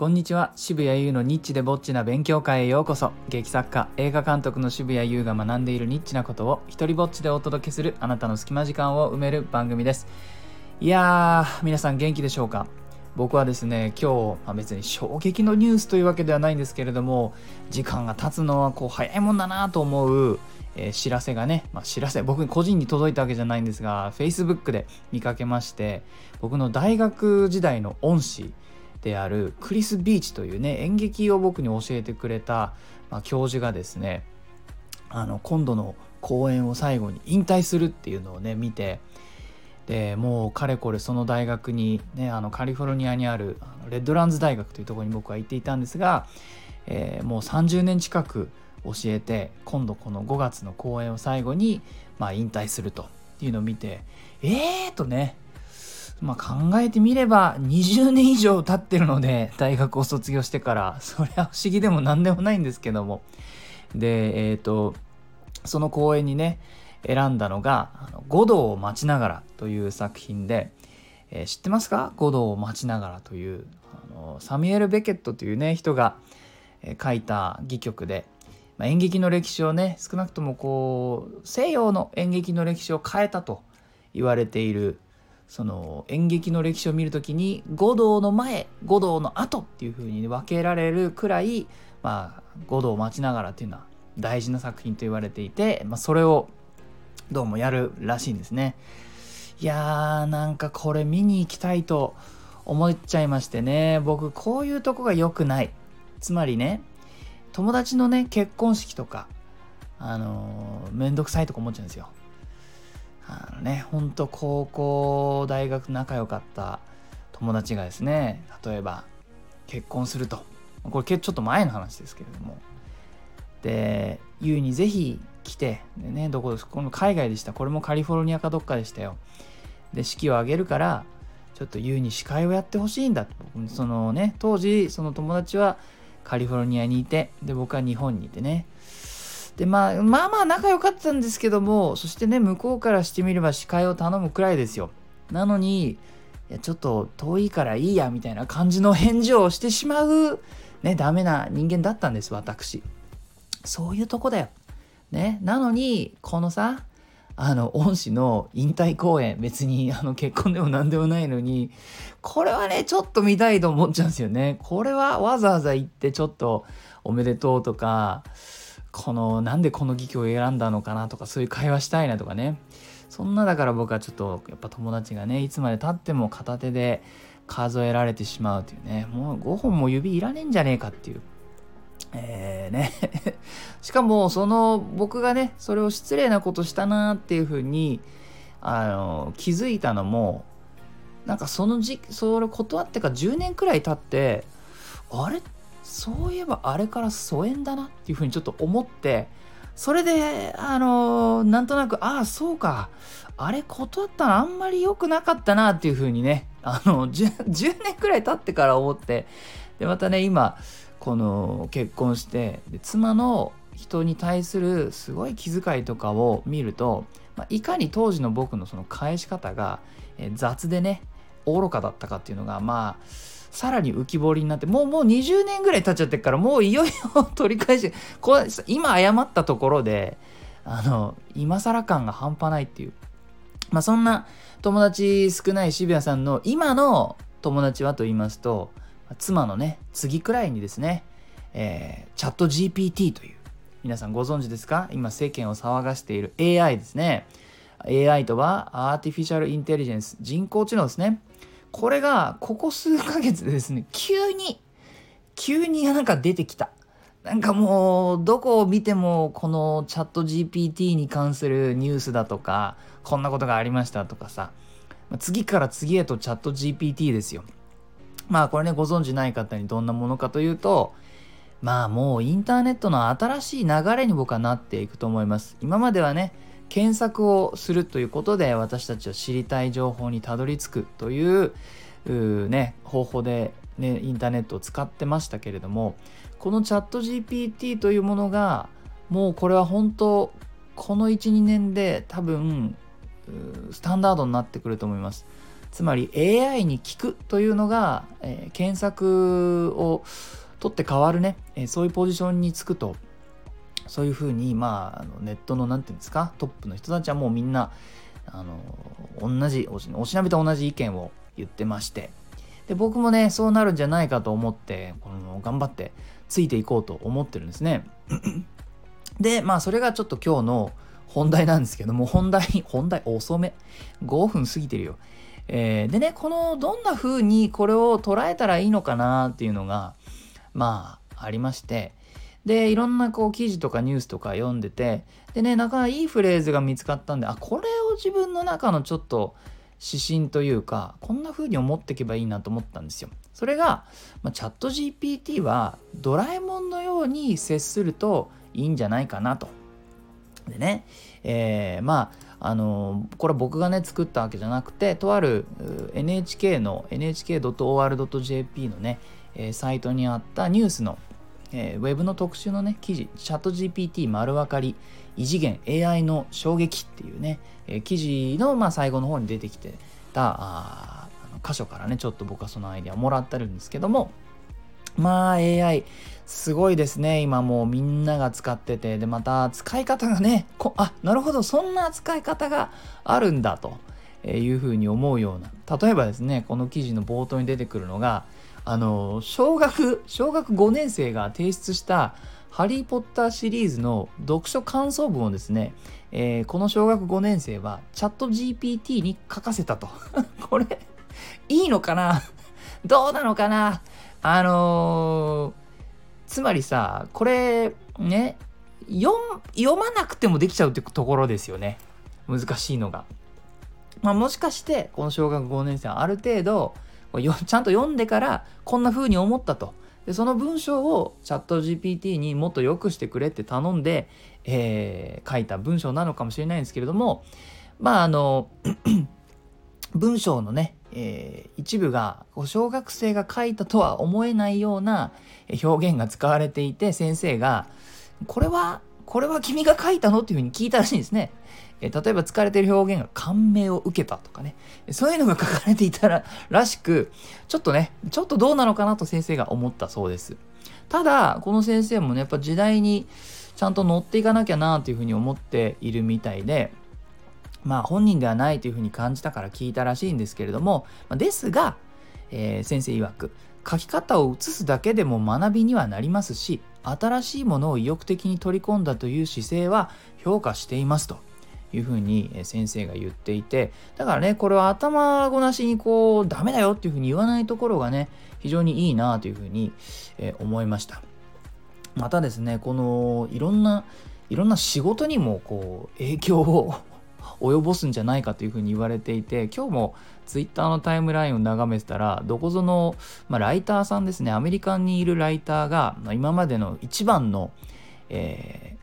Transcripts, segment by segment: こんにちは。渋谷優のニッチでぼっちな勉強会へようこそ。劇作家、映画監督の渋谷優が学んでいるニッチなことを一人ぼっちでお届けするあなたの隙間時間を埋める番組です。いやー、皆さん元気でしょうか？僕はですね、今日、別に衝撃のニュースというわけではないんですけれども、時間が経つのは早いもんだなと思う、知らせがね、僕個人に届いたわけじゃないんですが、Facebook で見かけまして、僕の大学時代の恩師、であるクリス・ビーチというね、演劇を僕に教えてくれた、教授がですね、今度の公演を最後に引退するっていうのをね見て、でもうかれこれその大学に、ね、カリフォルニアにあるレッドランズ大学というところに僕は行っていたんですが、もう30年近く教えて、今度この5月の公演を最後に、引退するというのを見て、とね、考えてみれば20年以上経ってるので、大学を卒業してから、それは不思議でも何でもないんですけども、でその公演にね選んだのが五道を待ちながらという作品で、知ってますか？五道を待ちながらというサミュエル・ベケットというね人が書いた戯曲で、演劇の歴史をね、少なくとも西洋の演劇の歴史を変えたと言われている、その演劇の歴史を見るときに五道の前、五道の後っていう風に分けられるくらい、五道を待ちながらっていうのは大事な作品と言われていて、それをどうもやるらしいんですね。いやー、なんかこれ見に行きたいと思っちゃいましてね。僕こういうとこが良くない。つまりね、友達のね結婚式とか、めんどくさいとか思っちゃうんですよ。ほんと高校大学仲良かった友達がですね、例えば結婚すると、これちょっと前の話ですけれども、でゆうにぜひ来て、でね、どこですこの海外でした、これもカリフォルニアかどっかでしたよ。で式を挙げるからちょっとゆうに司会をやってほしいんだと。そのね、当時その友達はカリフォルニアにいて、で僕は日本にいてね、で仲良かったんですけども、そしてね向こうからしてみれば司会を頼むくらいですよ。なのに、いやちょっと遠いからいいやみたいな感じの返事をしてしまうね、ダメな人間だったんです、私。そういうとこだよね。なのにこのさ、恩師の引退公演、別に結婚でも何でもないのに、これはねちょっと見たいと思っちゃうんですよね。これはわざわざ行ってちょっとおめでとうとか、なんでこの劇を選んだのかなとか、そういう会話したいなとかね。そんな、だから僕はちょっとやっぱ友達がね、いつまで経っても片手で数えられてしまうというね、もう5本も指いらねえんじゃねえかっていうねしかも僕がねそれを失礼なことしたなっていうふうに気づいたのも、なんかそれ断ってから10年くらい経って、あれ、そういえばあれから疎遠だなっていうふうにちょっと思って、それでなんとなく、そうか、あれ断ったのあんまり良くなかったなっていうふうにね、10年くらい経ってから思って、でまたね今結婚して、で妻の人に対するすごい気遣いとかを見ると、いかに当時の僕のその返し方が雑でね愚かだったかっていうのが、さらに浮き彫りになって、もう20年ぐらい経っちゃってるから、もういよいよ取り返して、今謝ったところで今更感が半端ないっていう、そんな友達少ない渋谷さんの今の友達はと言いますと、妻のね次くらいにですね、チャット GPT という、皆さんご存知ですか？今世間を騒がしている AI ですね。 AI とはアーティフィシャルインテリジェンス、人工知能ですね。これがここ数ヶ月でですね、急になんか出てきた。なんかもうどこを見てもこのチャット GPT に関するニュースだとか、こんなことがありましたとかさ、次から次へとチャット GPT ですよ。これね、ご存知ない方にどんなものかというと、もうインターネットの新しい流れに僕はなっていくと思います。今まではね、検索をするということで私たちは知りたい情報にたどり着くという、方法で、インターネットを使ってましたけれども、このチャット GPT というものが、もうこれは本当この 1,2 年で多分スタンダードになってくると思います。つまり AI に聞くというのが、検索を取って変わるね、そういうポジションにつくと、そういうふうに、ネットのなんていうんですか、トップの人たちはもうみんな同じおしなべと同じ意見を言ってまして、で僕もねそうなるんじゃないかと思って、この頑張ってついていこうと思ってるんですね。でそれがちょっと今日の本題なんですけども、本題遅め、5分過ぎてるよ。でね、このどんな風にこれを捉えたらいいのかなっていうのがありまして、でいろんな記事とかニュースとか読んでて、でね、なんかいいフレーズが見つかったんで、これを自分の中のちょっと指針というか、こんな風に思っていけばいいなと思ったんですよ。それが、チャット GPT はドラえもんのように接するといいんじゃないかなと。でね、これ僕がね作ったわけじゃなくて、とある NHK の nhk.or.jp のね、サイトにあったニュースのウェブの特集のね記事、チャット GPT 丸分かり異次元 AI の衝撃っていうね、記事の最後の方に出てきてた箇所からね、ちょっと僕はそのアイデアをもらってるんですけども、AI すごいですね。今もうみんなが使ってて、でまた使い方がね、なるほど、そんな使い方があるんだというふうに思うような、例えばですね、この記事の冒頭に出てくるのが、小学5年生が提出したハリーポッターシリーズの読書感想文をですね、この小学5年生はチャット GPT に書かせたと。これいいのかな、どうなのかな。つまりさ、これね、読まなくてもできちゃうってところですよね、難しいのが。もしかしてこの小学5年生はある程度ちゃんと読んでから、こんな風に思ったと、でその文章をチャット GPT にもっと良くしてくれって頼んで、書いた文章なのかもしれないんですけれども、文章のね、一部が小学生が書いたとは思えないような表現が使われていて、先生がこれは君が書いたのっていう風に聞いたらしいんですね。例えば使われている表現が感銘を受けたとかね、そういうのが書かれていたらしく、ちょっとどうなのかなと先生が思ったそうです。ただこの先生もね、やっぱ時代にちゃんと乗っていかなきゃなというふうに思っているみたいで、本人ではないというふうに感じたから聞いたらしいんですけれども、ですが、先生曰く、書き方を写すだけでも学びにはなりますし、新しいものを意欲的に取り込んだという姿勢は評価していますというふうに先生が言っていて、だからね、これは頭ごなしにダメだよっていうふうに言わないところがね、非常にいいなというふうに思いました。またですね、このいろんな仕事にも影響を及ぼすんじゃないかというふうに言われていて、今日もツイッターのタイムラインを眺めてたら、どこぞの、ライターさんですね、アメリカにいるライターが、今までの一番の、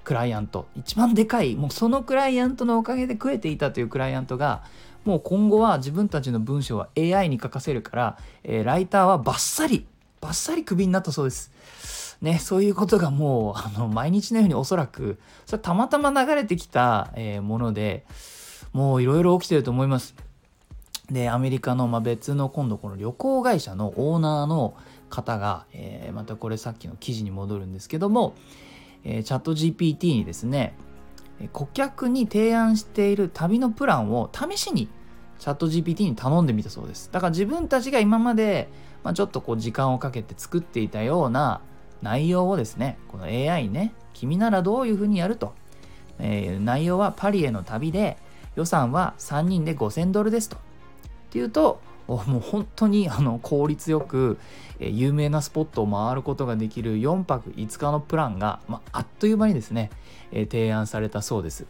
クライアント、一番でかい、もうそのクライアントのおかげで食えていたというクライアントが、もう今後は自分たちの文章は AI に書かせるから、ライターはバッサリクビになったそうですね。そういうことがもう毎日のように、おそらくそれたまたま流れてきた、もので、もういろいろ起きてると思います。でアメリカの、別の今度この旅行会社のオーナーの方が、またこれさっきの記事に戻るんですけども、チャット GPT にですね、顧客に提案している旅のプランを試しにチャット GPT に頼んでみたそうです。だから自分たちが今まで、ちょっと時間をかけて作っていたような内容をですね、この AI にね、君ならどういうふうにやると、内容はパリへの旅で予算は3人で$5,000ですとっていうと、もう本当に効率よく、有名なスポットを回ることができる4泊5日のプランが、あっという間にですね、提案されたそうです。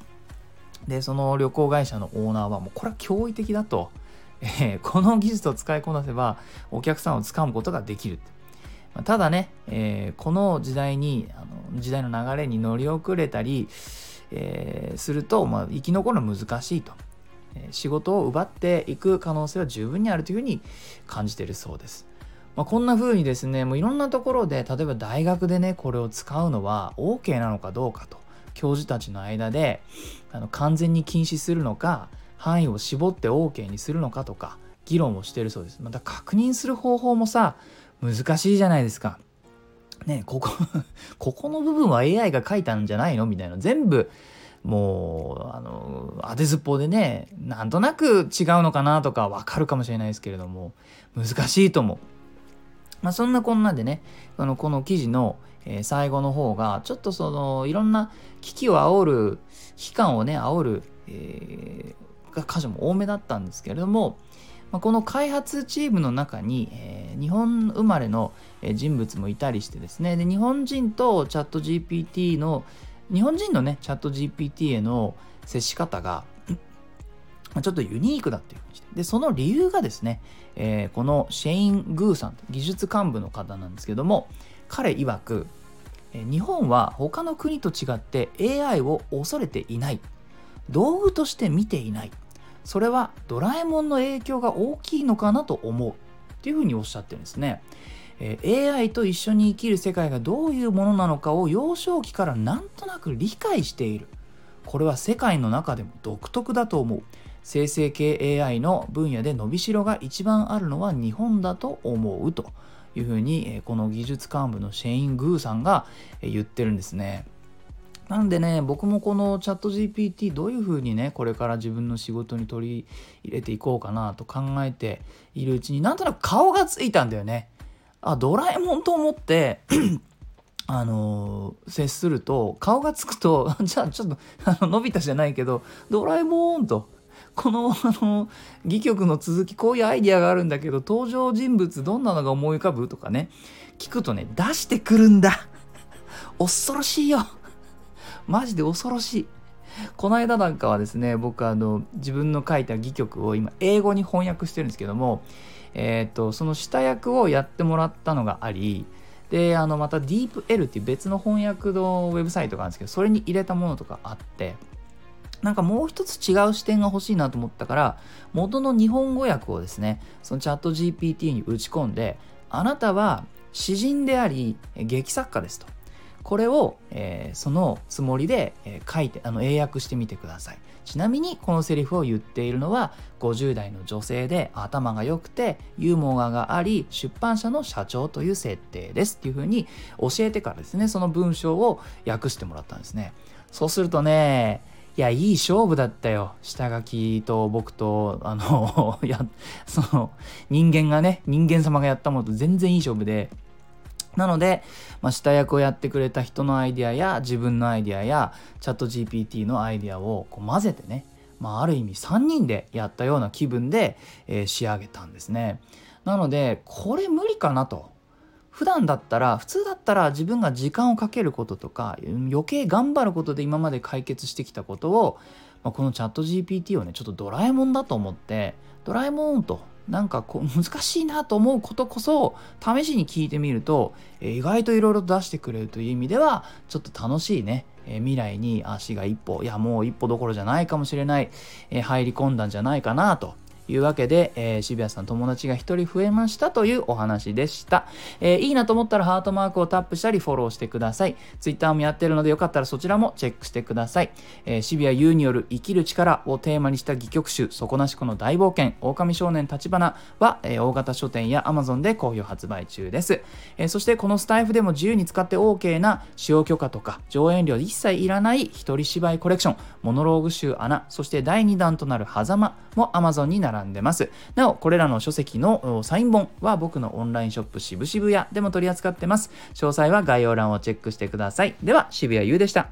でその旅行会社のオーナーは、もうこれは驚異的だと、この技術を使いこなせばお客さんをつかむことができる。ただね、この時代の流れに乗り遅れたり、すると、生き残るのは難しいと、仕事を奪っていく可能性は十分にあるというふうに感じているそうです。こんな風にですね、もういろんなところで、例えば大学でね、これを使うのは OK なのかどうかと、教授たちの間で完全に禁止するのか、範囲を絞って OK にするのかとか、議論をしているそうです。また確認する方法もさ、難しいじゃないですか。ね、ここの部分は AI が書いたんじゃないのみたいな、全部もう当てずっぽうでね、なんとなく違うのかなとかわかるかもしれないですけれども、難しいと思う。まあ、そんなこんなでね、この記事の最後の方がちょっといろんな危機を煽る、危機感をね煽る、箇所も多めだったんですけれども、まあ、この開発チームの中に、日本生まれの人物もいたりしてですね、で日本人とチャット GPT の日本人のねチャット GPT への接し方がちょっとユニークだっていうふうにして、でその理由がですね、このシェイン・グーさん、技術幹部の方なんですけども、彼曰く、日本は他の国と違って AI を恐れていない、道具として見ていない、それはドラえもんの影響が大きいのかなと思うっていうふうにおっしゃってるんですね。AI と一緒に生きる世界がどういうものなのかを幼少期からなんとなく理解している。これは世界の中でも独特だと思う。生成系 AI の分野で伸びしろが一番あるのは日本だと思うというふうに、この技術幹部のシェイン・グーさんが言ってるんですね。なんでね、僕もこのチャット GPT どういうふうにね、これから自分の仕事に取り入れていこうかなと考えているうちに、なんとなく顔がついたんだよね。あ、ドラえもんと思って接すると顔がつくとじゃあちょっとのび太じゃないけどドラえもんと、この戯曲の続き、こういうアイディアがあるんだけど登場人物どんなのが思い浮かぶとかね、聞くとね、出してくるんだ恐ろしいよ、マジで恐ろしい。この間なんかはですね、僕自分の書いた戯曲を今英語に翻訳してるんですけども、その下役をやってもらったのがあり、でまた DeepL っていう別の翻訳のウェブサイトがあるんですけど、それに入れたものとかあって、なんかもう一つ違う視点が欲しいなと思ったから、元の日本語訳をですね、そのチャット GPT に打ち込んで、あなたは詩人であり劇作家ですと、これを、そのつもりで、書いて英訳してみてください。ちなみにこのセリフを言っているのは50代の女性で頭が良くてユーモアがあり出版社の社長という設定ですっていう風に教えてからですね、その文章を訳してもらったんですね。そうするとね、いや、いい勝負だったよ。下書きと僕と人間がね、人間様がやったものと全然いい勝負で、なので、まあ、下役をやってくれた人のアイディアや自分のアイディアやチャット GPT のアイディアをこう混ぜてね、まあ、ある意味3人でやったような気分で、仕上げたんですね。なのでこれ無理かなと。普通だったら自分が時間をかけることとか余計頑張ることで今まで解決してきたことを、まあ、このチャット GPT をね、ちょっとドラえもんだと思って、ドラえもんとなんかこう難しいなと思うことこそ試しに聞いてみると、意外といろいろ出してくれるという意味ではちょっと楽しいね、未来に足が一歩、いやもう一歩どころじゃないかもしれない、入り込んだんじゃないかなというわけで、渋谷さん友達が一人増えましたというお話でした。いいなと思ったらハートマークをタップしたりフォローしてください。ツイッターもやってるのでよかったらそちらもチェックしてください。渋谷優による生きる力をテーマにした戯曲集、底なし子の大冒険、狼少年たちばなは、大型書店や Amazon で好評発売中です。そしてこのスタイフでも自由に使って OK な使用許可とか上演料一切いらない一人芝居コレクション、モノローグ集穴、そして第2弾となる狭間も Amazon に並んでます。なおこれらの書籍のサイン本は僕のオンラインショップ渋々屋でも取り扱ってます。詳細は概要欄をチェックしてください。では渋谷優でした。